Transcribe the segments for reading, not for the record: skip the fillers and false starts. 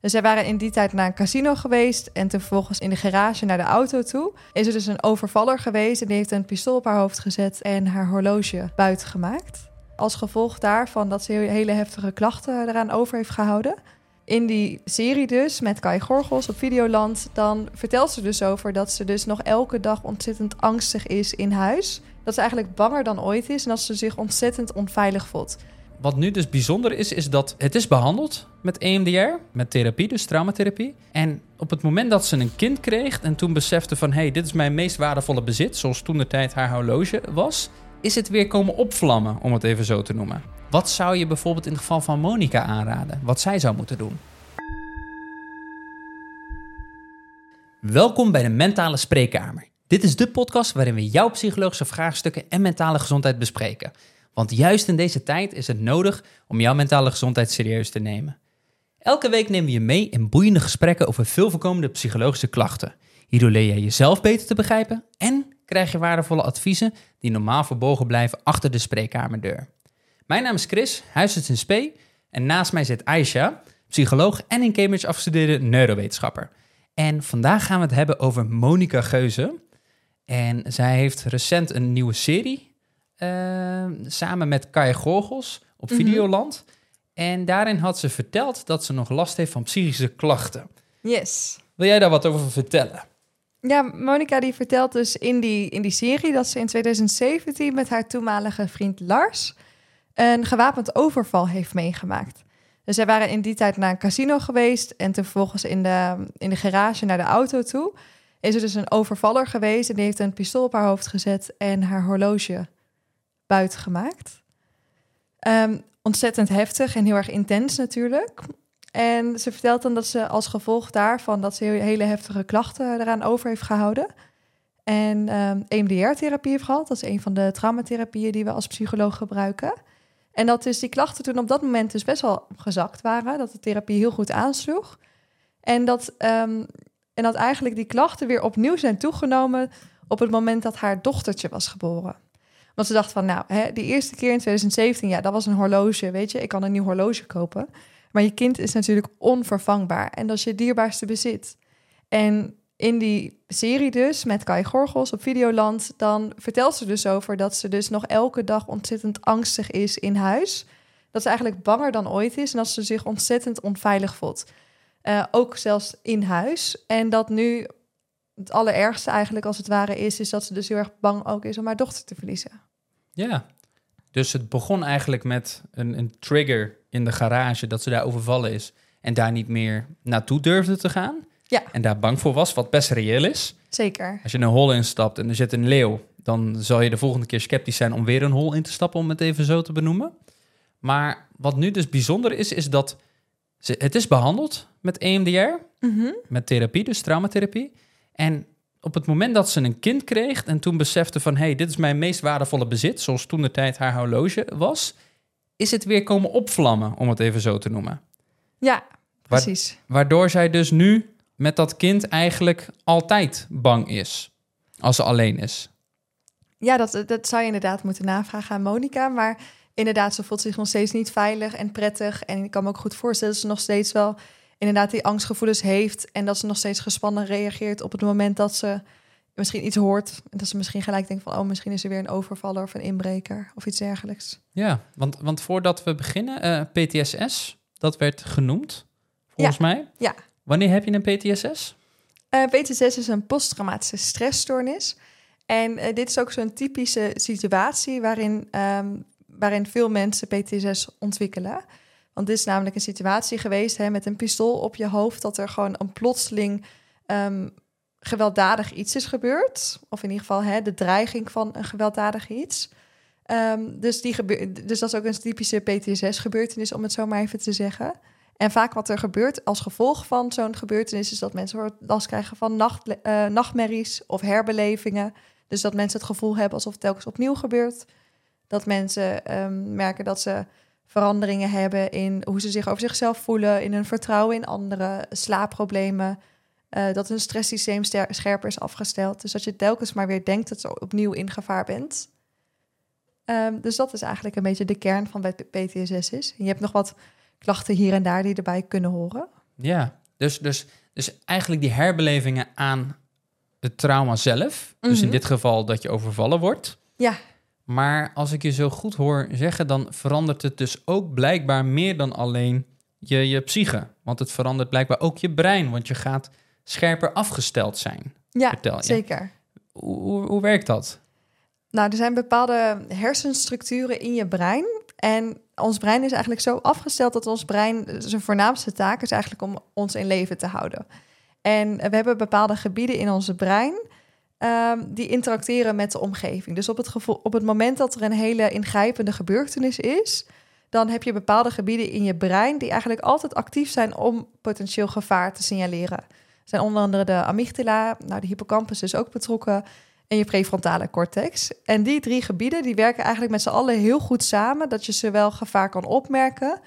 Dus zij waren in die tijd naar een casino geweest en toen vervolgens in de garage naar de auto toe. Is er dus een overvaller geweest en die heeft een pistool op haar hoofd gezet en haar horloge buiten gemaakt. Als gevolg daarvan dat ze hele heftige klachten eraan over heeft gehouden. In die serie dus, met Kai Gorgos op Videoland, dan vertelt ze dus over dat ze dus nog elke dag ontzettend angstig is in huis. Dat ze eigenlijk banger dan ooit is en dat ze zich ontzettend onveilig voelt. Wat nu dus bijzonder is, is dat het is behandeld met EMDR, met therapie, dus traumatherapie. En op het moment dat ze een kind kreeg en toen besefte van... hé, dit is mijn meest waardevolle bezit, zoals toentertijd haar horloge was... is het weer komen opvlammen, om het even zo te noemen. Wat zou je bijvoorbeeld in het geval van Monica aanraden? Wat zij zou moeten doen? Welkom bij de Mentale Spreekkamer. Dit is de podcast waarin we jouw psychologische vraagstukken en mentale gezondheid bespreken... Want juist in deze tijd is het nodig om jouw mentale gezondheid serieus te nemen. Elke week nemen we je mee in boeiende gesprekken over veel voorkomende psychologische klachten. Hierdoor leer je jezelf beter te begrijpen en krijg je waardevolle adviezen die normaal verborgen blijven achter de spreekkamerdeur. Mijn naam is Chris, huisarts in spe, en naast mij zit Aisha, psycholoog en in Cambridge afgestudeerde neurowetenschapper. En vandaag gaan we het hebben over Monica Geuze. En zij heeft recent een nieuwe serie... samen met Kai Gorgos op Videoland. En daarin had ze verteld dat ze nog last heeft van psychische klachten. Yes. Wil jij daar wat over vertellen? Ja, Monica die vertelt dus in die serie... dat ze in 2017 met haar toenmalige vriend Lars... een gewapend overval heeft meegemaakt. Dus zij waren in die tijd naar een casino geweest... en toen vervolgens in de garage naar de auto toe... is er dus een overvaller geweest... en die heeft een pistool op haar hoofd gezet en haar horloge... buiten gemaakt. Ontzettend heftig en heel erg intens natuurlijk. En ze vertelt dan dat ze als gevolg daarvan... dat ze hele heftige klachten eraan over heeft gehouden. En EMDR-therapie heeft gehad. Dat is een van de traumatherapieën die we als psycholoog gebruiken. En dat dus die klachten toen op dat moment dus best wel gezakt waren. Dat de therapie heel goed aansloeg. En dat eigenlijk die klachten weer opnieuw zijn toegenomen... op het moment dat haar dochtertje was geboren. Want ze dacht van, nou, hè, die eerste keer in 2017... ja, dat was een horloge, weet je. Ik kan een nieuw horloge kopen. Maar je kind is natuurlijk onvervangbaar. En dat is je dierbaarste bezit. En in die serie dus, met Kai Gorgos op Videoland... dan vertelt ze dus over dat ze dus nog elke dag ontzettend angstig is in huis. Dat ze eigenlijk banger dan ooit is... en dat ze zich ontzettend onveilig voelt. Ook zelfs in huis. En dat nu het allerergste eigenlijk als het ware is dat ze dus heel erg bang ook is om haar dochter te verliezen. Ja, dus het begon eigenlijk met een trigger in de garage... dat ze daar overvallen is en daar niet meer naartoe durfde te gaan. Ja. En daar bang voor was, wat best reëel is. Zeker. Als je een hol instapt en er zit een leeuw... dan zal je de volgende keer sceptisch zijn om weer een hol in te stappen... om het even zo te benoemen. Maar wat nu dus bijzonder is, is dat... het is behandeld met EMDR, met therapie, dus traumatherapie... En op het moment dat ze een kind kreeg en toen besefte van... hé, dit is mijn meest waardevolle bezit, zoals toentertijd haar horloge was... is het weer komen opvlammen, om het even zo te noemen. Ja, precies. Waardoor zij dus nu met dat kind eigenlijk altijd bang is. Als ze alleen is. Ja, dat zou je inderdaad moeten navragen aan Monica. Maar inderdaad, ze voelt zich nog steeds niet veilig en prettig. En ik kan me ook goed voorstellen dat ze nog steeds wel... inderdaad die angstgevoelens heeft... en dat ze nog steeds gespannen reageert op het moment dat ze misschien iets hoort... en dat ze misschien gelijk denkt van... oh, misschien is er weer een overvaller of een inbreker of iets dergelijks. Ja, want voordat we beginnen, PTSS, dat werd genoemd, volgens mij. Ja. Wanneer heb je een PTSS? PTSS is een posttraumatische stressstoornis. En dit is ook zo'n typische situatie waarin veel mensen PTSS ontwikkelen... Want dit is namelijk een situatie geweest met een pistool op je hoofd... dat er gewoon een plotseling gewelddadig iets is gebeurd. Of in ieder geval de dreiging van een gewelddadig iets. Dus dat is ook een typische PTSS-gebeurtenis, om het zo maar even te zeggen. En vaak wat er gebeurt als gevolg van zo'n gebeurtenis... is dat mensen last krijgen van nachtmerries of herbelevingen. Dus dat mensen het gevoel hebben alsof het telkens opnieuw gebeurt. Dat mensen merken dat ze... veranderingen hebben in hoe ze zich over zichzelf voelen... in hun vertrouwen in anderen, slaapproblemen... dat hun stresssysteem scherper is afgesteld. Dus dat je telkens maar weer denkt dat je opnieuw in gevaar bent. Dus dat is eigenlijk een beetje de kern van wat PTSS is. En je hebt nog wat klachten hier en daar die erbij kunnen horen. Ja, dus eigenlijk die herbelevingen aan het trauma zelf. Mm-hmm. Dus in dit geval dat je overvallen wordt. Ja. Maar als ik je zo goed hoor zeggen, dan verandert het dus ook blijkbaar meer dan alleen je psyche. Want het verandert blijkbaar ook je brein, want je gaat scherper afgesteld zijn. Ja, zeker. Hoe werkt dat? Nou, er zijn bepaalde hersenstructuren in je brein. En ons brein is eigenlijk zo afgesteld dat ons brein, zijn voornaamste taak is eigenlijk om ons in leven te houden. En we hebben bepaalde gebieden in ons brein die interacteren met de omgeving. Dus op het moment dat er een hele ingrijpende gebeurtenis is, dan heb je bepaalde gebieden in je brein die eigenlijk altijd actief zijn om potentieel gevaar te signaleren. Er zijn onder andere de amygdala, nou de hippocampus is ook betrokken, en je prefrontale cortex. En die drie gebieden die werken eigenlijk met z'n allen heel goed samen, dat je zowel gevaar kan opmerken,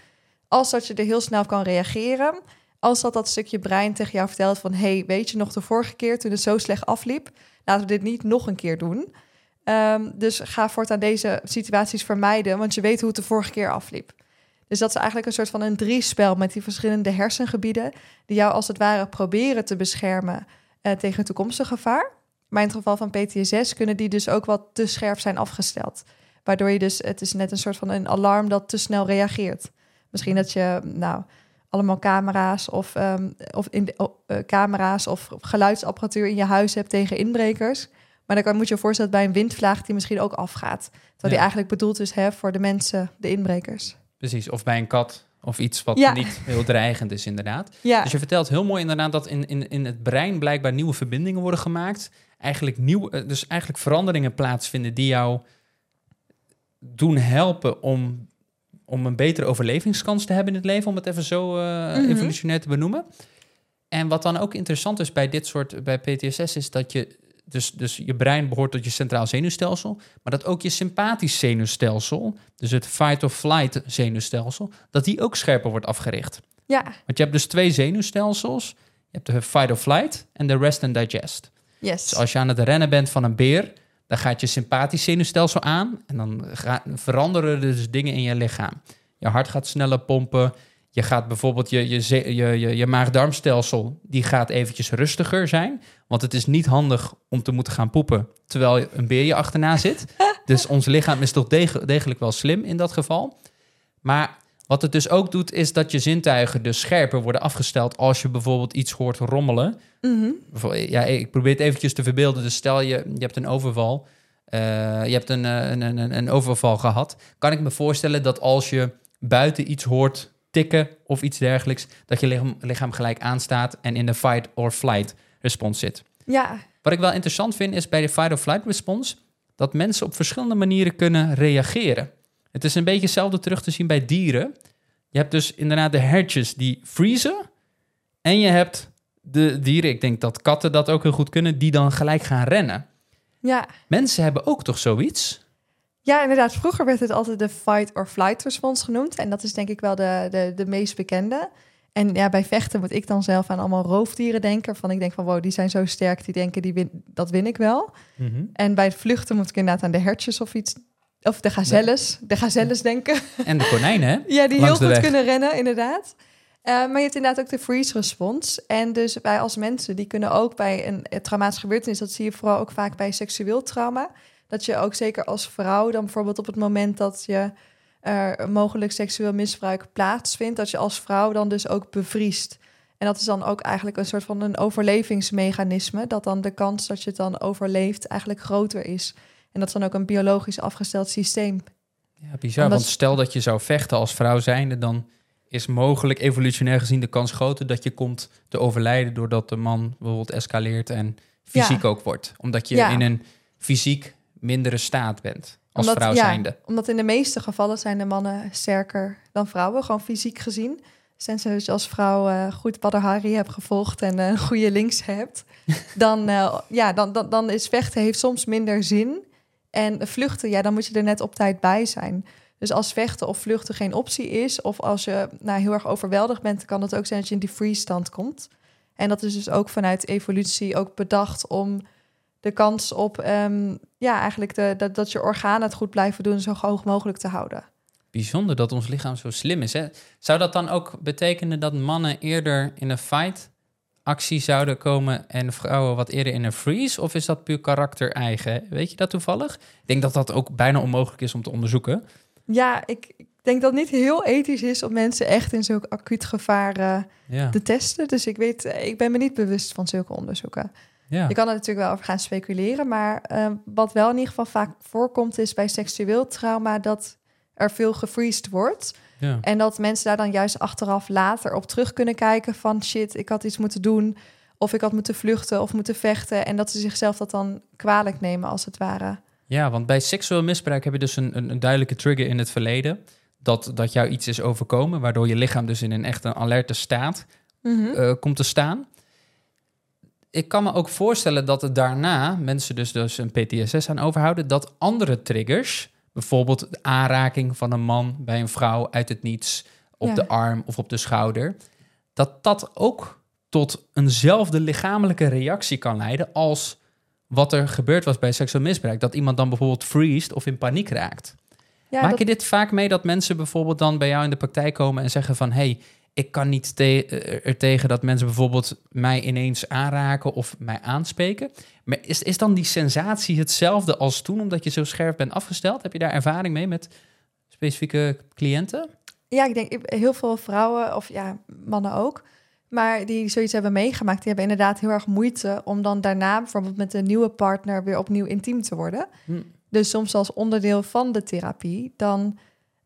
als dat je er heel snel kan reageren, als dat stukje brein tegen jou vertelt van, hey, weet je nog de vorige keer toen het zo slecht afliep, laten we dit niet nog een keer doen. Dus ga voortaan deze situaties vermijden, want je weet hoe het de vorige keer afliep. Dus dat is eigenlijk een soort van een driespel met die verschillende hersengebieden die jou als het ware proberen te beschermen tegen toekomstig gevaar. Maar in het geval van PTSS kunnen die dus ook wat te scherp zijn afgesteld. Waardoor je dus, het is net een soort van een alarm dat te snel reageert. Misschien dat je allemaal camera's of geluidsapparatuur in je huis hebt tegen inbrekers. Maar dan moet je je voorstellen bij een windvlaag die misschien ook afgaat. Terwijl die eigenlijk bedoeld is voor de mensen, de inbrekers. Precies, of bij een kat of iets wat niet heel dreigend is inderdaad. Ja. Dus je vertelt heel mooi inderdaad dat in het brein blijkbaar nieuwe verbindingen worden gemaakt. Dus eigenlijk veranderingen plaatsvinden die jou doen helpen om een betere overlevingskans te hebben in het leven, om het even zo evolutionair te benoemen. En wat dan ook interessant is bij PTSS is dat je dus je brein behoort tot je centraal zenuwstelsel, maar dat ook je sympathisch zenuwstelsel, dus het fight-of-flight zenuwstelsel, dat die ook scherper wordt afgericht. Ja. Want je hebt dus twee zenuwstelsels. Je hebt de fight-of-flight en de rest and digest. Yes. Dus als je aan het rennen bent van een beer, dan gaat je sympathisch zenuwstelsel aan en dan veranderen er dus dingen in je lichaam. Je hart gaat sneller pompen. Je gaat bijvoorbeeld je maag-darmstelsel, die gaat eventjes rustiger zijn. Want het is niet handig om te moeten gaan poepen terwijl een beer je achterna zit. Dus ons lichaam is toch degelijk wel slim in dat geval. Maar wat het dus ook doet, is dat je zintuigen dus scherper worden afgesteld als je bijvoorbeeld iets hoort rommelen. Mm-hmm. Ja, ik probeer het eventjes te verbeelden. Dus stel je hebt een overval. Je hebt een overval gehad. Kan ik me voorstellen dat als je buiten iets hoort tikken of iets dergelijks, dat je lichaam gelijk aanstaat en in de fight or flight respons zit. Ja. Wat ik wel interessant vind is bij de fight or flight respons dat mensen op verschillende manieren kunnen reageren. Het is een beetje hetzelfde terug te zien bij dieren. Je hebt dus inderdaad de hertjes die vriezen en je hebt de dieren, ik denk dat katten dat ook heel goed kunnen, die dan gelijk gaan rennen. Ja. Mensen hebben ook toch zoiets? Ja, inderdaad. Vroeger werd het altijd de fight or flight respons genoemd. En dat is denk ik wel de meest bekende. En ja, bij vechten moet ik dan zelf aan allemaal roofdieren denken. Ik denk van, wow, die zijn zo sterk. Die denken, dat win ik wel. Mm-hmm. En bij het vluchten moet ik inderdaad aan de hertjes of iets, of de gazelles denken. En de konijnen, hè? Ja, die heel goed kunnen rennen, inderdaad. Maar je hebt inderdaad ook de freeze respons. En dus wij als mensen, die kunnen ook bij een traumatische gebeurtenis, dat zie je vooral ook vaak bij seksueel trauma, dat je ook zeker als vrouw dan bijvoorbeeld op het moment dat je mogelijk seksueel misbruik plaatsvindt, dat je als vrouw dan dus ook bevriest. En dat is dan ook eigenlijk een soort van een overlevingsmechanisme, dat dan de kans dat je het dan overleeft eigenlijk groter is. En dat is dan ook een biologisch afgesteld systeem. Ja, bizar, want stel dat je zou vechten als vrouw zijnde, dan is mogelijk evolutionair gezien de kans groter dat je komt te overlijden doordat de man bijvoorbeeld escaleert en fysiek ook wordt. Omdat je in een fysiek mindere staat bent als vrouw zijnde. Ja, omdat in de meeste gevallen zijn de mannen sterker dan vrouwen, gewoon fysiek gezien. Sinds dus als vrouw goed Badr Hari hebt gevolgd en een goede links hebt, dan is vechten heeft soms minder zin. En vluchten, dan moet je er net op tijd bij zijn. Dus als vechten of vluchten geen optie is, of als je heel erg overweldigd bent, kan het ook zijn dat je in die freeze-stand komt. En dat is dus ook vanuit evolutie ook bedacht om de kans op dat je organen het goed blijven doen zo hoog mogelijk te houden. Bijzonder dat ons lichaam zo slim is. Hè? Zou dat dan ook betekenen dat mannen eerder in een fight-actie zouden komen en vrouwen wat eerder in een freeze? Of is dat puur karakter-eigen? Weet je dat toevallig? Ik denk dat dat ook bijna onmogelijk is om te onderzoeken. Ja, ik denk dat het niet heel ethisch is om mensen echt in zulke acuut gevaar te testen. Dus ik ben me niet bewust van zulke onderzoeken. Ja. Je kan er natuurlijk wel over gaan speculeren, maar wat wel in ieder geval vaak voorkomt is bij seksueel trauma dat er veel gefreezed wordt. Ja. En dat mensen daar dan juist achteraf later op terug kunnen kijken van shit, ik had iets moeten doen of ik had moeten vluchten of moeten vechten. En dat ze zichzelf dat dan kwalijk nemen als het ware. Ja, want bij seksueel misbruik heb je dus een duidelijke trigger in het verleden. Dat jou iets is overkomen, waardoor je lichaam dus in een echte alerte staat komt te staan. Ik kan me ook voorstellen dat het daarna mensen dus een PTSS aan overhouden, dat andere triggers, bijvoorbeeld de aanraking van een man bij een vrouw uit het niets op de arm of op de schouder, dat ook tot eenzelfde lichamelijke reactie kan leiden als wat er gebeurd was bij seksueel misbruik. Dat iemand dan bijvoorbeeld freest of in paniek raakt. Ja, Maak je dit vaak mee dat mensen bijvoorbeeld dan bij jou in de praktijk komen en zeggen van hey, ik kan niet tegen dat mensen bijvoorbeeld mij ineens aanraken of mij aanspreken. Maar is dan die sensatie hetzelfde als toen, omdat je zo scherp bent afgesteld? Heb je daar ervaring mee met specifieke cliënten? Ja, ik denk heel veel vrouwen of mannen ook. Maar die zoiets hebben meegemaakt, die hebben inderdaad heel erg moeite om dan daarna bijvoorbeeld met een nieuwe partner weer opnieuw intiem te worden. Dus soms als onderdeel van de therapie dan...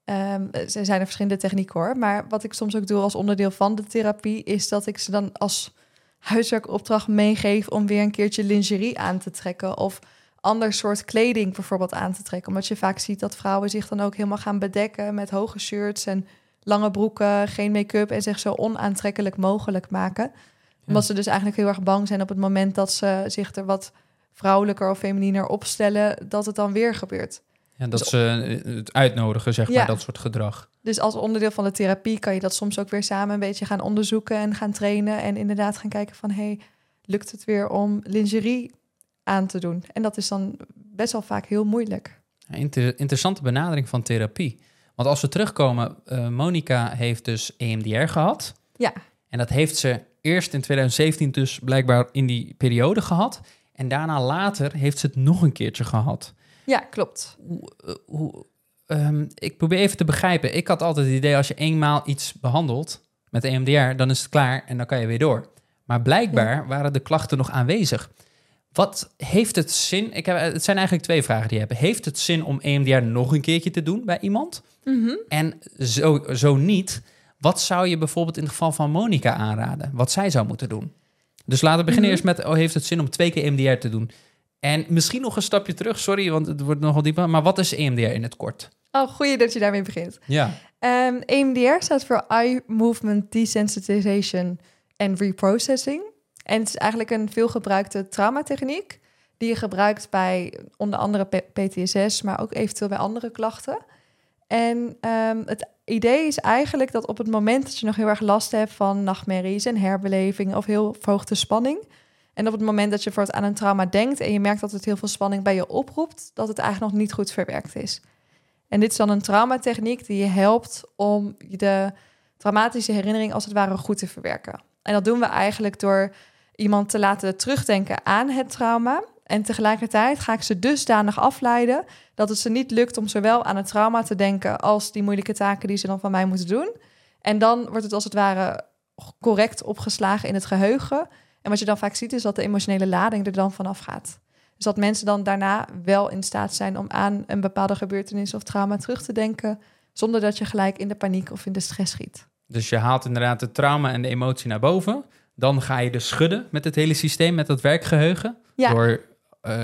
er zijn er verschillende technieken hoor. Maar wat ik soms ook doe als onderdeel van de therapie is dat ik ze dan als huiswerkopdracht meegeef om weer een keertje lingerie aan te trekken of ander soort kleding bijvoorbeeld aan te trekken. Omdat je vaak ziet dat vrouwen zich dan ook helemaal gaan bedekken met hoge shirts en lange broeken, geen make-up en zich zo onaantrekkelijk mogelijk maken. Omdat ze dus eigenlijk heel erg bang zijn op het moment dat ze zich er wat vrouwelijker of femininer opstellen, dat het dan weer gebeurt. Ja, dat ze het uitnodigen, maar, dat soort gedrag. Dus als onderdeel van de therapie kan je dat soms ook weer samen een beetje gaan onderzoeken en gaan trainen. En inderdaad gaan kijken van, hey, lukt het weer om lingerie aan te doen? En dat is dan best wel vaak heel moeilijk. Interessante benadering van therapie. Want als we terugkomen, Monica heeft dus EMDR gehad. Ja. En dat heeft ze eerst in 2017 dus blijkbaar in die periode gehad. En daarna later heeft ze het nog een keertje gehad. Ja, klopt. Ik probeer even te begrijpen. Ik had altijd het idee, als je eenmaal iets behandelt met EMDR, dan is het klaar en dan kan je weer door. Maar blijkbaar waren de klachten nog aanwezig. Wat heeft het zin? Het zijn eigenlijk twee vragen die je hebt. Heeft het zin om EMDR nog een keertje te doen bij iemand? En zo niet, wat zou je bijvoorbeeld in het geval van Monica aanraden? Wat zij zou moeten doen? Dus laten we beginnen eerst met, heeft het zin om 2 keer EMDR te doen? En misschien nog een stapje terug, sorry, want het wordt nogal dieper. Maar wat is EMDR in het kort? Oh, goeie dat je daarmee begint. Ja. EMDR staat voor Eye Movement Desensitization and Reprocessing. En het is eigenlijk een veelgebruikte traumatechniek die je gebruikt bij onder andere PTSS, maar ook eventueel bij andere klachten. En het idee is eigenlijk dat op het moment dat je nog heel erg last hebt van nachtmerries en herbelevingen of heel verhoogde spanning, en op het moment dat je voor het aan een trauma denkt en je merkt dat het heel veel spanning bij je oproept, dat het eigenlijk nog niet goed verwerkt is. En dit is dan een traumatechniek die je helpt om de traumatische herinnering als het ware goed te verwerken. En dat doen we eigenlijk door iemand te laten terugdenken aan het trauma. En tegelijkertijd ga ik ze dusdanig afleiden dat het ze niet lukt om zowel aan het trauma te denken als die moeilijke taken die ze dan van mij moeten doen. En dan wordt het als het ware correct opgeslagen in het geheugen. En wat je dan vaak ziet is dat de emotionele lading er dan vanaf gaat. Dus dat mensen dan daarna wel in staat zijn om aan een bepaalde gebeurtenis of trauma terug te denken, zonder dat je gelijk in de paniek of in de stress schiet. Dus je haalt inderdaad het trauma en de emotie naar boven. Dan ga je dus schudden met het hele systeem, met dat werkgeheugen. Ja. Door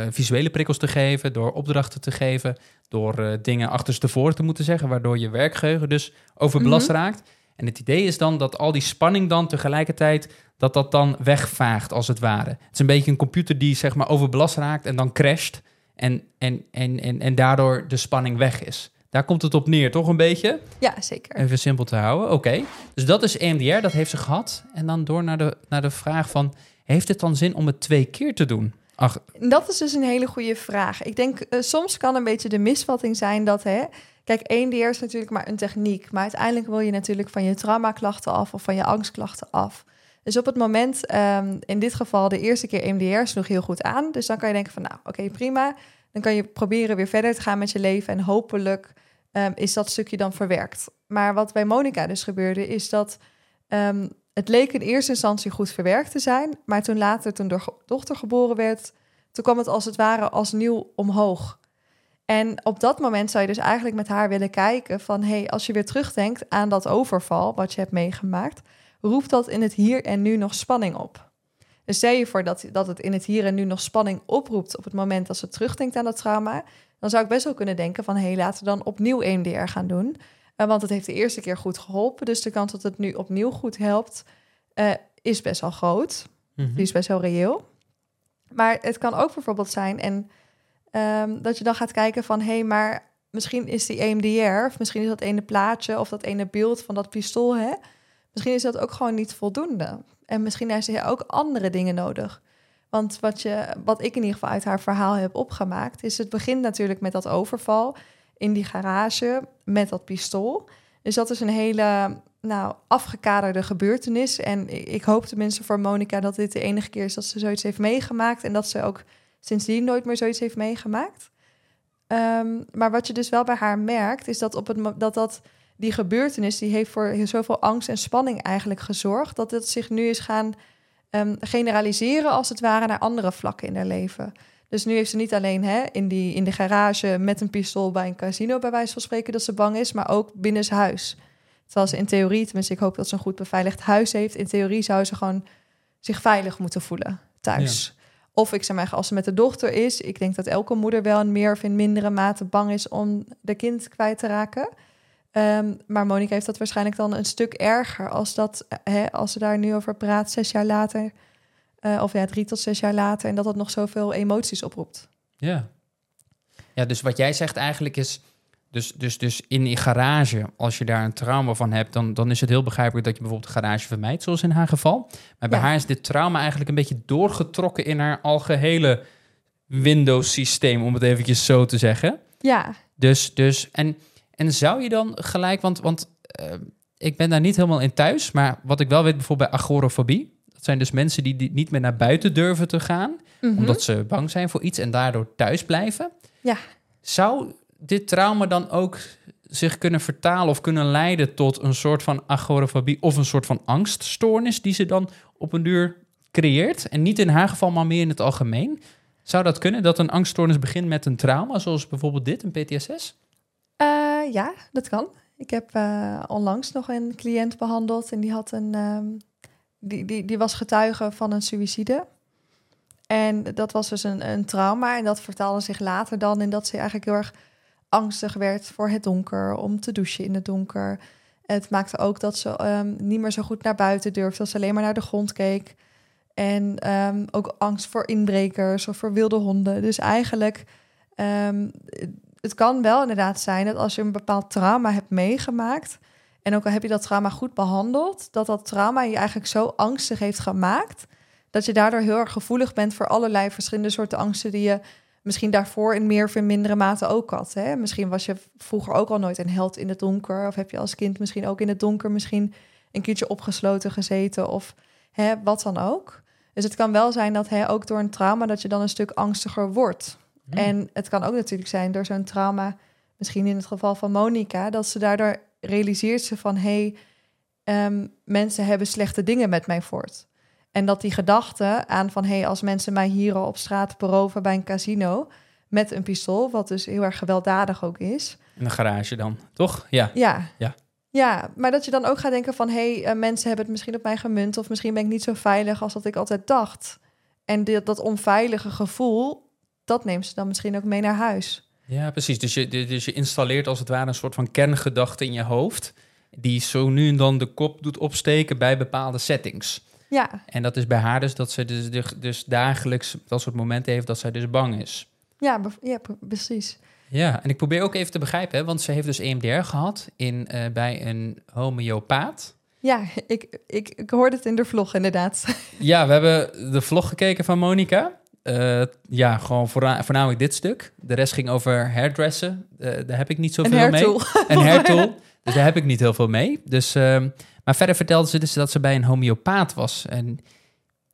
visuele prikkels te geven, door opdrachten te geven, door dingen achterstevoren te moeten zeggen, waardoor je werkgeheugen dus overbelast raakt. En het idee is dan dat al die spanning dan tegelijkertijd, dat dan wegvaagt als het ware. Het is een beetje een computer die zeg maar overbelast raakt en dan crasht en daardoor de spanning weg is. Daar komt het op neer, toch een beetje? Ja, zeker. Even simpel te houden, oké. Dus dat is EMDR, dat heeft ze gehad. En dan door naar de vraag van, heeft het dan zin om het 2 keer te doen? Ach. Dat is dus een hele goede vraag. Ik denk, soms kan een beetje de misvatting zijn dat Kijk, EMDR is natuurlijk maar een techniek. Maar uiteindelijk wil je natuurlijk van je traumaklachten af of van je angstklachten af. Dus op het moment, in dit geval de eerste keer EMDR sloeg heel goed aan. Dus dan kan je denken van, nou, oké, prima. Dan kan je proberen weer verder te gaan met je leven. En hopelijk is dat stukje dan verwerkt. Maar wat bij Monica dus gebeurde, is dat het leek in eerste instantie goed verwerkt te zijn. Maar toen later, toen de dochter geboren werd, toen kwam het als het ware als nieuw omhoog. En op dat moment zou je dus eigenlijk met haar willen kijken van, hey, als je weer terugdenkt aan dat overval wat je hebt meegemaakt, roept dat in het hier en nu nog spanning op? Dus stel je voor dat het in het hier en nu nog spanning oproept op het moment dat ze terugdenkt aan dat trauma, dan zou ik best wel kunnen denken van, hey, laten we dan opnieuw EMDR gaan doen. Want het heeft de eerste keer goed geholpen, dus de kans dat het nu opnieuw goed helpt is best wel groot. Mm-hmm. Die is best wel reëel. Maar het kan ook bijvoorbeeld zijn en dat je dan gaat kijken van, hé, maar misschien is die EMDR, of misschien is dat ene plaatje of dat ene beeld van dat pistool, hè, misschien is dat ook gewoon niet voldoende. En misschien heeft ze ook andere dingen nodig. Want wat ik in ieder geval uit haar verhaal heb opgemaakt, is het begint natuurlijk met dat overval in die garage met dat pistool. Dus dat is een hele afgekaderde gebeurtenis. En ik hoop tenminste voor Monica dat dit de enige keer is dat ze zoiets heeft meegemaakt en dat ze ook sindsdien nooit meer zoiets heeft meegemaakt. Maar wat je dus wel bij haar merkt, is dat die gebeurtenis, die heeft voor zoveel angst en spanning eigenlijk gezorgd, dat het zich nu is gaan generaliseren als het ware naar andere vlakken in haar leven. Dus nu heeft ze niet alleen in de garage met een pistool bij een casino bij wijze van spreken dat ze bang is, maar ook binnen zijn huis. Terwijl ze in theorie, tenminste ik hoop dat ze een goed beveiligd huis heeft, in theorie zou ze gewoon zich veilig moeten voelen thuis. Ja. Of ik zeg maar, als ze met de dochter is, ik denk dat elke moeder wel in meer of in mindere mate bang is om de kind kwijt te raken. Maar Monica heeft dat waarschijnlijk dan een stuk erger als ze daar nu over praat 6 jaar later. 3 tot 6 jaar later. En dat nog zoveel emoties oproept. Ja. Ja, dus wat jij zegt eigenlijk is, dus in die garage, als je daar een trauma van hebt, dan is het heel begrijpelijk dat je bijvoorbeeld de garage vermijdt, zoals in haar geval. Maar bij haar is dit trauma eigenlijk een beetje doorgetrokken in haar algehele Windows-systeem, om het eventjes zo te zeggen. Ja. En zou je dan gelijk, want ik ben daar niet helemaal in thuis, maar wat ik wel weet bijvoorbeeld bij agorafobie, dat zijn dus mensen die niet meer naar buiten durven te gaan, mm-hmm, omdat ze bang zijn voor iets en daardoor thuis blijven. Ja. Zou dit trauma dan ook zich kunnen vertalen of kunnen leiden tot een soort van agorafobie of een soort van angststoornis die ze dan op een duur creëert? En niet in haar geval, maar meer in het algemeen. Zou dat kunnen, dat een angststoornis begint met een trauma, zoals bijvoorbeeld dit, een PTSS? Ja, dat kan. Ik heb onlangs nog een cliënt behandeld en die had die was getuige van een suïcide. En dat was dus een trauma en dat vertaalde zich later dan in dat ze eigenlijk heel erg angstig werd voor het donker, om te douchen in het donker. Het maakte ook dat ze niet meer zo goed naar buiten durfde, dat ze alleen maar naar de grond keek. En ook angst voor inbrekers of voor wilde honden. Dus eigenlijk, het kan wel inderdaad zijn dat als je een bepaald trauma hebt meegemaakt, en ook al heb je dat trauma goed behandeld, dat trauma je eigenlijk zo angstig heeft gemaakt, dat je daardoor heel erg gevoelig bent voor allerlei verschillende soorten angsten die je misschien daarvoor in meer of in mindere mate ook had. Hè? Misschien was je vroeger ook al nooit een held in het donker, of heb je als kind misschien ook in het donker misschien een keertje opgesloten gezeten, of wat dan ook. Dus het kan wel zijn dat ook door een trauma dat je dan een stuk angstiger wordt. Mm. En het kan ook natuurlijk zijn door zo'n trauma, misschien in het geval van Monica, dat ze daardoor realiseert ze van, mensen hebben slechte dingen met mij voort. En dat die gedachte aan van, als mensen mij hier al op straat beroven bij een casino met een pistool, wat dus heel erg gewelddadig ook is. In een garage dan, toch? Ja. Ja, maar dat je dan ook gaat denken van, mensen hebben het misschien op mij gemunt, of misschien ben ik niet zo veilig als dat ik altijd dacht. En dat onveilige gevoel, dat neemt ze dan misschien ook mee naar huis. Ja, precies. Dus je installeert als het ware een soort van kerngedachte in je hoofd, die zo nu en dan de kop doet opsteken bij bepaalde settings. Ja. En dat is bij haar dus dat ze dus dagelijks dat soort momenten heeft dat zij dus bang is. Ja, precies. Ja, en ik probeer ook even te begrijpen, want ze heeft dus EMDR gehad bij een homeopaat. Ja, ik hoorde het in de vlog inderdaad. Ja, we hebben de vlog gekeken van Monica. gewoon voornamelijk dit stuk. De rest ging over hairdressen. Daar heb ik niet zoveel mee. Een hairtool. Dus daar heb ik niet heel veel mee. Dus, maar verder vertelde ze dus dat ze bij een homeopaat was. En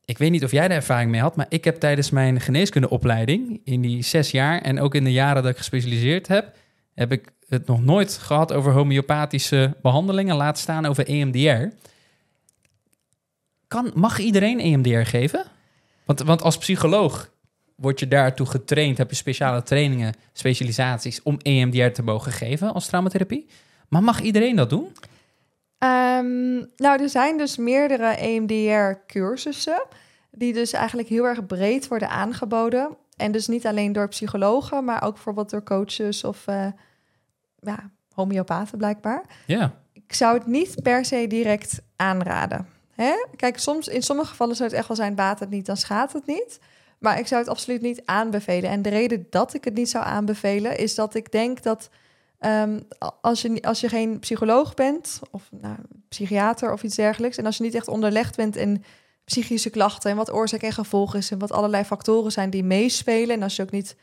ik weet niet of jij daar ervaring mee had, maar ik heb tijdens mijn geneeskundeopleiding in die 6 jaar en ook in de jaren dat ik gespecialiseerd heb, heb ik het nog nooit gehad over homeopathische behandelingen, laat staan over EMDR. Mag iedereen EMDR geven? Want als psycholoog word je daartoe getraind, heb je speciale trainingen, specialisaties om EMDR te mogen geven als traumatherapie. Maar mag iedereen dat doen? Er zijn dus meerdere EMDR-cursussen die dus eigenlijk heel erg breed worden aangeboden. En dus niet alleen door psychologen, maar ook bijvoorbeeld door coaches of homeopaten blijkbaar. Yeah. Ik zou het niet per se direct aanraden. Hè? Kijk, in sommige gevallen zou het echt wel zijn, baat het niet, dan schaadt het niet. Maar ik zou het absoluut niet aanbevelen. En de reden dat ik het niet zou aanbevelen is dat ik denk dat als je geen psycholoog bent of psychiater of iets dergelijks, en als je niet echt onderlegd bent in psychische klachten en wat oorzaak en gevolg is en wat allerlei factoren zijn die meespelen, en als je ook niet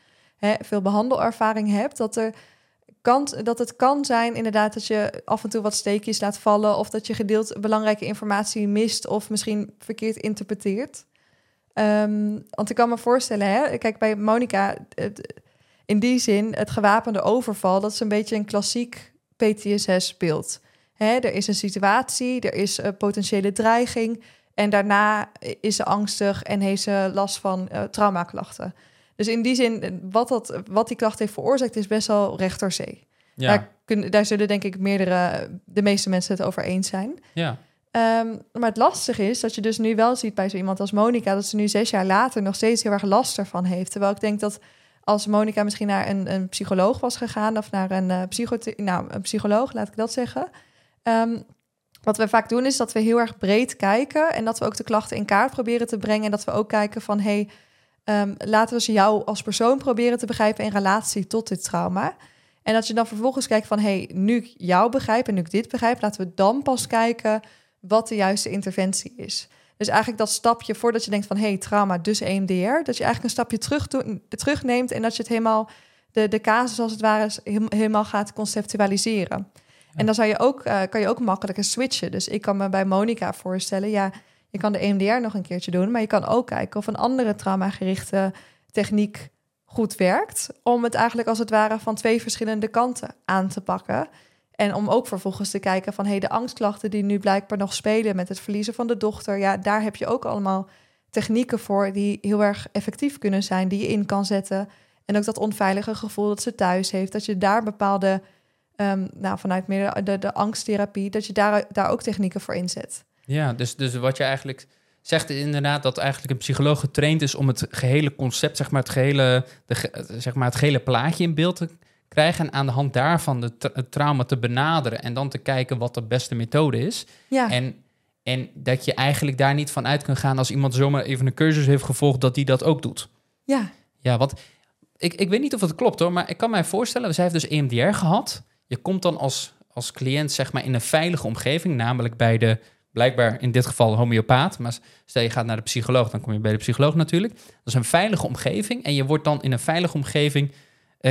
veel behandelervaring hebt, dat het kan zijn inderdaad dat je af en toe wat steekjes laat vallen of dat je gedeeld belangrijke informatie mist of misschien verkeerd interpreteert. Want ik kan me voorstellen, kijk bij Monica, in die zin het gewapende overval, dat is een beetje een klassiek PTSS-beeld. Er is een situatie, er is een potentiële dreiging en daarna is ze angstig en heeft ze last van traumaklachten. Dus in die zin, wat die klacht heeft veroorzaakt, is best wel rechterzee. Ja. Daar zullen denk ik de meeste mensen het over eens zijn. Ja. Maar het lastige is dat je dus nu wel ziet bij zo iemand als Monica, dat ze nu 6 jaar later nog steeds heel erg last ervan heeft. Terwijl ik denk dat als Monica misschien naar een psycholoog was gegaan of naar een psycholoog, laat ik dat zeggen. Wat we vaak doen is dat we heel erg breed kijken en dat we ook de klachten in kaart proberen te brengen. En dat we ook kijken van, laten we ze jou als persoon proberen te begrijpen in relatie tot dit trauma. En dat je dan vervolgens kijkt van, nu ik jou begrijp en nu ik dit begrijp, laten we dan pas kijken wat de juiste interventie is. Dus eigenlijk dat stapje voordat je denkt van, trauma, dus EMDR, dat je eigenlijk een stapje terugneemt en dat je het helemaal, de casus als het ware, helemaal gaat conceptualiseren. Ja. En dan kan je ook makkelijker switchen. Dus ik kan me bij Monica voorstellen, je kan de EMDR nog een keertje doen, maar je kan ook kijken of een andere traumagerichte techniek goed werkt, om het eigenlijk als het ware van 2 verschillende kanten aan te pakken. En om ook vervolgens te kijken van, de angstklachten die nu blijkbaar nog spelen met het verliezen van de dochter, daar heb je ook allemaal technieken voor die heel erg effectief kunnen zijn, die je in kan zetten. En ook dat onveilige gevoel dat ze thuis heeft, dat je daar bepaalde, vanuit meer de angsttherapie, dat je daar ook technieken voor inzet. Ja, dus wat je eigenlijk zegt is inderdaad dat eigenlijk een psycholoog getraind is om het gehele concept, het gehele plaatje in beeld te krijgen en aan de hand daarvan het trauma te benaderen en dan te kijken wat de beste methode is. Ja. En dat je eigenlijk daar niet van uit kunt gaan als iemand zomaar even een cursus heeft gevolgd, dat die dat ook doet. Ja. Ja, want ik weet niet of het klopt hoor, maar ik kan mij voorstellen, zij heeft dus EMDR gehad. Je komt dan als cliënt in een veilige omgeving, namelijk bij de, blijkbaar in dit geval homeopaat, maar stel je gaat naar de psycholoog, dan kom je bij de psycholoog natuurlijk. Dat is een veilige omgeving en je wordt dan in een veilige omgeving,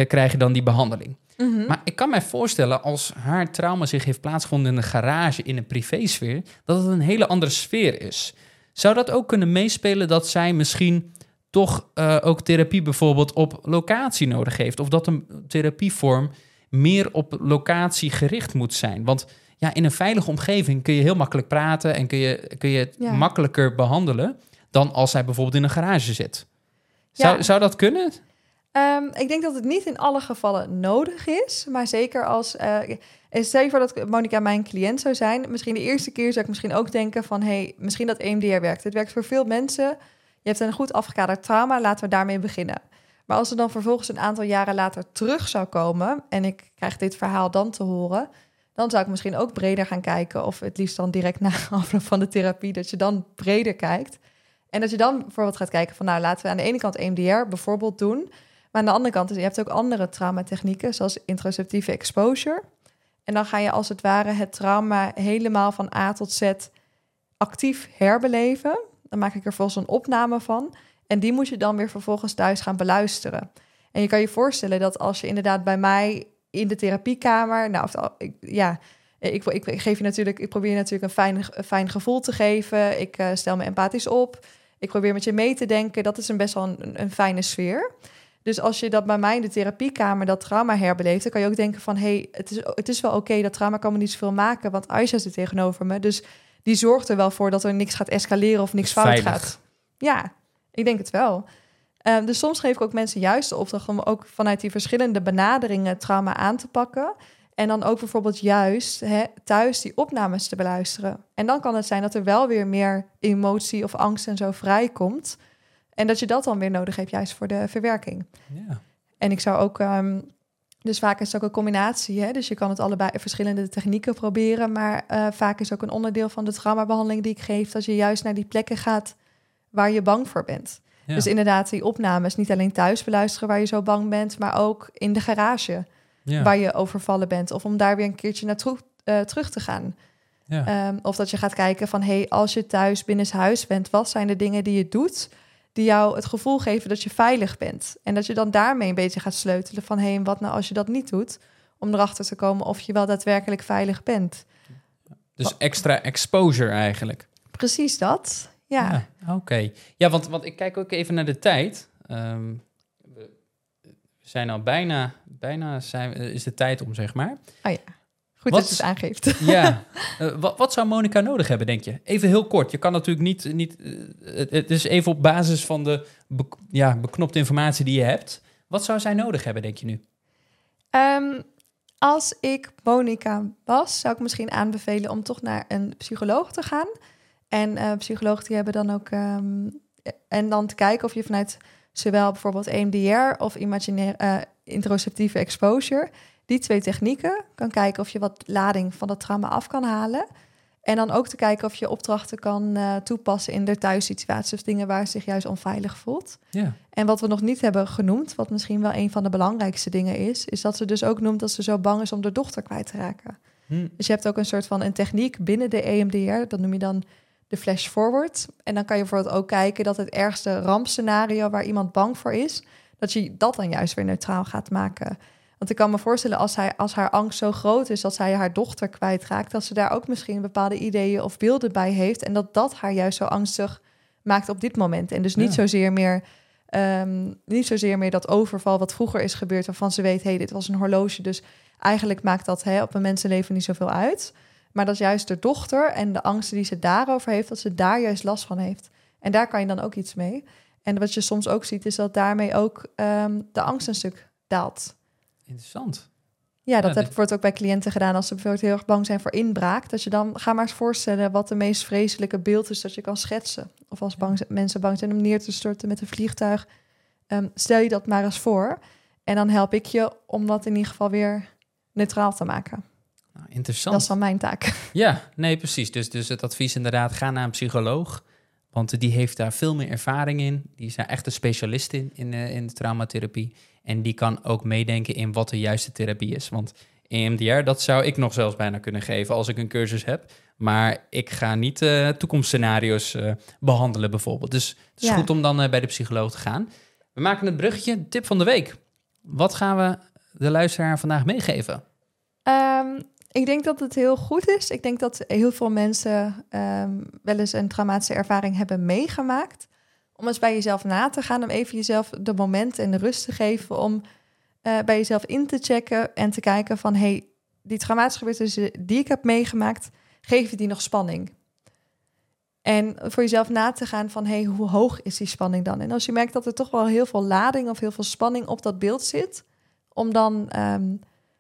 krijg je dan die behandeling. Mm-hmm. Maar ik kan mij voorstellen, als haar trauma zich heeft plaatsgevonden in een garage, in een privésfeer, dat het een hele andere sfeer is. Zou dat ook kunnen meespelen dat zij misschien toch ook therapie bijvoorbeeld op locatie nodig heeft? Of dat een therapievorm meer op locatie gericht moet zijn? Want in een veilige omgeving kun je heel makkelijk praten en kun je het makkelijker behandelen dan als zij bijvoorbeeld in een garage zit. Zou dat kunnen? Ik denk dat het niet in alle gevallen nodig is, maar zeker als... Stel je voor dat Monica mijn cliënt zou zijn. Misschien de eerste keer zou ik misschien ook denken van, misschien dat EMDR werkt. Het werkt voor veel mensen. Je hebt een goed afgekaderd trauma, laten we daarmee beginnen. Maar als ze dan vervolgens een aantal jaren later terug zou komen, en ik krijg dit verhaal dan te horen, dan zou ik misschien ook breder gaan kijken, of het liefst dan direct na afloop van de therapie, dat je dan breder kijkt. En dat je dan bijvoorbeeld gaat kijken van, laten we aan de ene kant EMDR bijvoorbeeld doen, maar aan de andere kant, je hebt ook andere traumatechnieken, zoals interoceptieve exposure. En dan ga je als het ware het trauma helemaal van A tot Z actief herbeleven. Dan maak ik er volgens een opname van. En die moet je dan weer vervolgens thuis gaan beluisteren. En je kan je voorstellen dat als je inderdaad bij mij in de therapiekamer... Ik probeer je natuurlijk een fijn gevoel te geven. Ik stel me empathisch op. Ik probeer met je mee te denken. Dat is best wel een fijne sfeer. Dus als je dat bij mij in de therapiekamer, dat trauma herbeleeft... dan kan je ook denken van, het is wel oké, dat trauma kan me niet zoveel maken... want Aisha zit tegenover me, dus die zorgt er wel voor... dat er niks gaat escaleren of niks fout gaat. Ja, ik denk het wel. Dus soms geef ik ook mensen juist de opdracht... om ook vanuit die verschillende benaderingen trauma aan te pakken... en dan ook bijvoorbeeld juist thuis die opnames te beluisteren. En dan kan het zijn dat er wel weer meer emotie of angst en zo vrijkomt... en dat je dat dan weer nodig hebt, juist voor de verwerking. Ja. En ik zou ook... dus vaak is het ook een combinatie. Hè? Dus je kan het allebei verschillende technieken proberen... maar vaak is ook een onderdeel van de traumabehandeling die ik geef... dat je juist naar die plekken gaat waar je bang voor bent. Ja. Dus inderdaad, die opnames niet alleen thuis beluisteren... waar je zo bang bent, maar ook in de garage... Ja. waar je overvallen bent. Of om daar weer een keertje naartoe terug te gaan. Ja. Of dat je gaat kijken van... als je thuis binnenshuis bent... wat zijn de dingen die je doet... die jou het gevoel geven dat je veilig bent. En dat je dan daarmee een beetje gaat sleutelen van... wat nou als je dat niet doet? Om erachter te komen of je wel daadwerkelijk veilig bent. Dus extra exposure eigenlijk. Precies dat, ja. Ja, oké. Ja, want ik kijk ook even naar de tijd. We zijn al is de tijd om, zeg maar. Oh ja, goed dat je het aangeeft. Ja, wat zou Monica nodig hebben, denk je? Even heel kort, je kan natuurlijk niet het is even op basis van de beknopte informatie die je hebt. Wat zou zij nodig hebben, denk je nu? Als ik Monica was, zou ik misschien aanbevelen om toch naar een psycholoog te gaan. En psychologen die hebben dan ook... en dan te kijken of je vanuit zowel bijvoorbeeld EMDR of interoceptieve exposure... die twee technieken, kan kijken of je wat lading van dat trauma af kan halen. En dan ook te kijken of je opdrachten kan toepassen in de thuissituaties... of dingen waar ze zich juist onveilig voelt. Ja. En wat we nog niet hebben genoemd, wat misschien wel een van de belangrijkste dingen is... is dat ze dus ook noemt dat ze zo bang is om de dochter kwijt te raken. Hm. Dus je hebt ook een soort van een techniek binnen de EMDR, dat noem je dan de flash forward. En dan kan je bijvoorbeeld ook kijken dat het ergste rampscenario waar iemand bang voor is... dat je dat dan juist weer neutraal gaat maken... Want ik kan me voorstellen, als haar angst zo groot is... dat zij haar dochter kwijtraakt... dat ze daar ook misschien bepaalde ideeën of beelden bij heeft... en dat haar juist zo angstig maakt op dit moment. En dus niet zozeer meer dat overval wat vroeger is gebeurd... waarvan ze weet, dit was een horloge... dus eigenlijk maakt dat op een mensenleven niet zoveel uit. Maar dat juist de dochter en de angsten die ze daarover heeft... dat ze daar juist last van heeft. En daar kan je dan ook iets mee. En wat je soms ook ziet, is dat daarmee ook de angst een stuk daalt... Interessant. Ja, wordt ook bij cliënten gedaan... als ze bijvoorbeeld heel erg bang zijn voor inbraak. Dat je dan, ga maar eens voorstellen... wat de meest vreselijke beeld is dat je kan schetsen. Of als mensen bang zijn om neer te storten met een vliegtuig. Stel je dat maar eens voor. En dan help ik je om dat in ieder geval weer neutraal te maken. Nou, interessant. Dat is dan mijn taak. Ja, nee, precies. Dus het advies inderdaad, ga naar een psycholoog. Want die heeft daar veel meer ervaring in. Die is daar echt een specialist in de traumatherapie. En die kan ook meedenken in wat de juiste therapie is. Want EMDR, dat zou ik nog zelfs bijna kunnen geven als ik een cursus heb. Maar ik ga niet toekomstscenario's behandelen bijvoorbeeld. Dus het is goed om dan bij de psycholoog te gaan. We maken het bruggetje, tip van de week. Wat gaan we de luisteraar vandaag meegeven? Ik denk dat het heel goed is. Ik denk dat heel veel mensen wel eens een traumatische ervaring hebben meegemaakt. Om eens bij jezelf na te gaan. Om even jezelf de moment en de rust te geven. Om bij jezelf in te checken en te kijken van... die traumatische gebeurtenissen die ik heb meegemaakt... geven die nog spanning? En voor jezelf na te gaan van... hoe hoog is die spanning dan? En als je merkt dat er toch wel heel veel lading... of heel veel spanning op dat beeld zit... om dan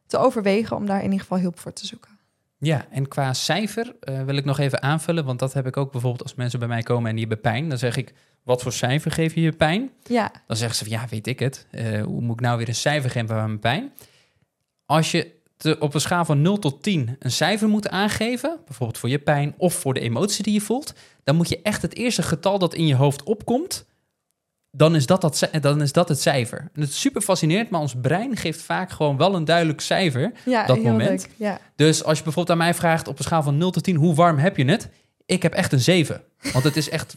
te overwegen om daar in ieder geval hulp voor te zoeken. Ja, en qua cijfer wil ik nog even aanvullen... want dat heb ik ook bijvoorbeeld als mensen bij mij komen... en die hebben pijn, dan zeg ik... wat voor cijfer geef je je pijn? Ja. Dan zeggen ze van, weet ik het. Hoe moet ik nou weer een cijfer geven bij mijn pijn? Als je op een schaal van 0 tot 10 een cijfer moet aangeven... bijvoorbeeld voor je pijn of voor de emotie die je voelt... dan moet je echt het eerste getal dat in je hoofd opkomt... dan is dat het cijfer. En het is super fascinerend, maar ons brein geeft vaak gewoon wel een duidelijk cijfer... op dat moment. Leuk, ja. Dus als je bijvoorbeeld aan mij vraagt op een schaal van 0 tot 10... hoe warm heb je het? Ik heb echt een 7. Want het is echt...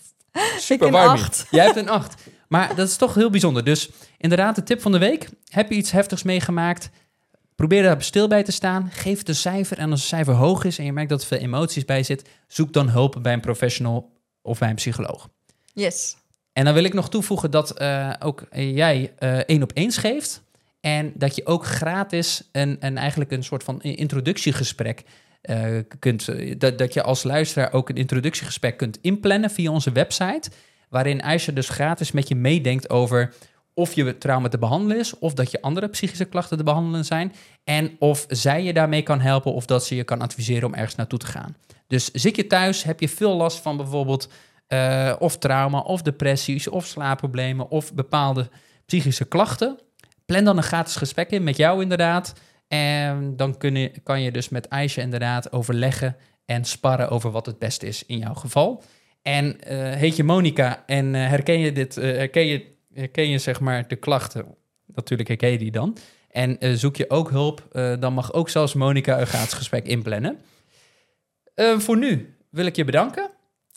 Super warm. Jij hebt een 8. Maar dat is toch heel bijzonder. Dus inderdaad, de tip van de week. Heb je iets heftigs meegemaakt? Probeer daar stil bij te staan. Geef het een cijfer. En als de cijfer hoog is en je merkt dat er veel emoties bij zit, zoek dan hulp bij een professional of bij een psycholoog. Yes. En dan wil ik nog toevoegen dat ook jij 1-op-1's geeft. En dat je ook gratis eigenlijk een soort van introductiegesprek kunt. Dat je als luisteraar ook een introductiegesprek kunt inplannen via onze website. Waarin Aisha dus gratis met je meedenkt over of je trauma te behandelen is, of dat je andere psychische klachten te behandelen zijn, en of zij je daarmee kan helpen, of dat ze je kan adviseren om ergens naartoe te gaan. Dus zit je thuis, heb je veel last van bijvoorbeeld of trauma, of depressies, of slaapproblemen, of bepaalde psychische klachten, plan dan een gratis gesprek in met jou inderdaad. En dan kan je dus met Aisha inderdaad overleggen en sparren over wat het beste is in jouw geval. En heet je Monica en herken je zeg maar de klachten? Natuurlijk herken je die dan. En zoek je ook hulp, dan mag ook zelfs Monica een gratis gesprek inplannen. Voor nu wil ik je bedanken.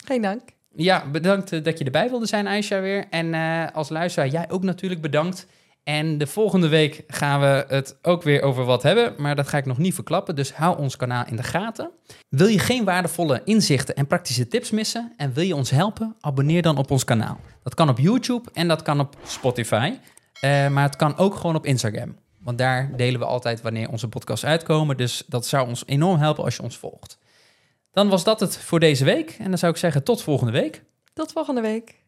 Geen dank. Ja, bedankt dat je erbij wilde zijn, Aisha, weer. En als luisteraar, jij ook natuurlijk bedankt. En de volgende week gaan we het ook weer over wat hebben, maar dat ga ik nog niet verklappen, dus hou ons kanaal in de gaten. Wil je geen waardevolle inzichten en praktische tips missen en wil je ons helpen? Abonneer dan op ons kanaal. Dat kan op YouTube en dat kan op Spotify, maar het kan ook gewoon op Instagram. Want daar delen we altijd wanneer onze podcasts uitkomen, dus dat zou ons enorm helpen als je ons volgt. Dan was dat het voor deze week en dan zou ik zeggen tot volgende week. Tot volgende week.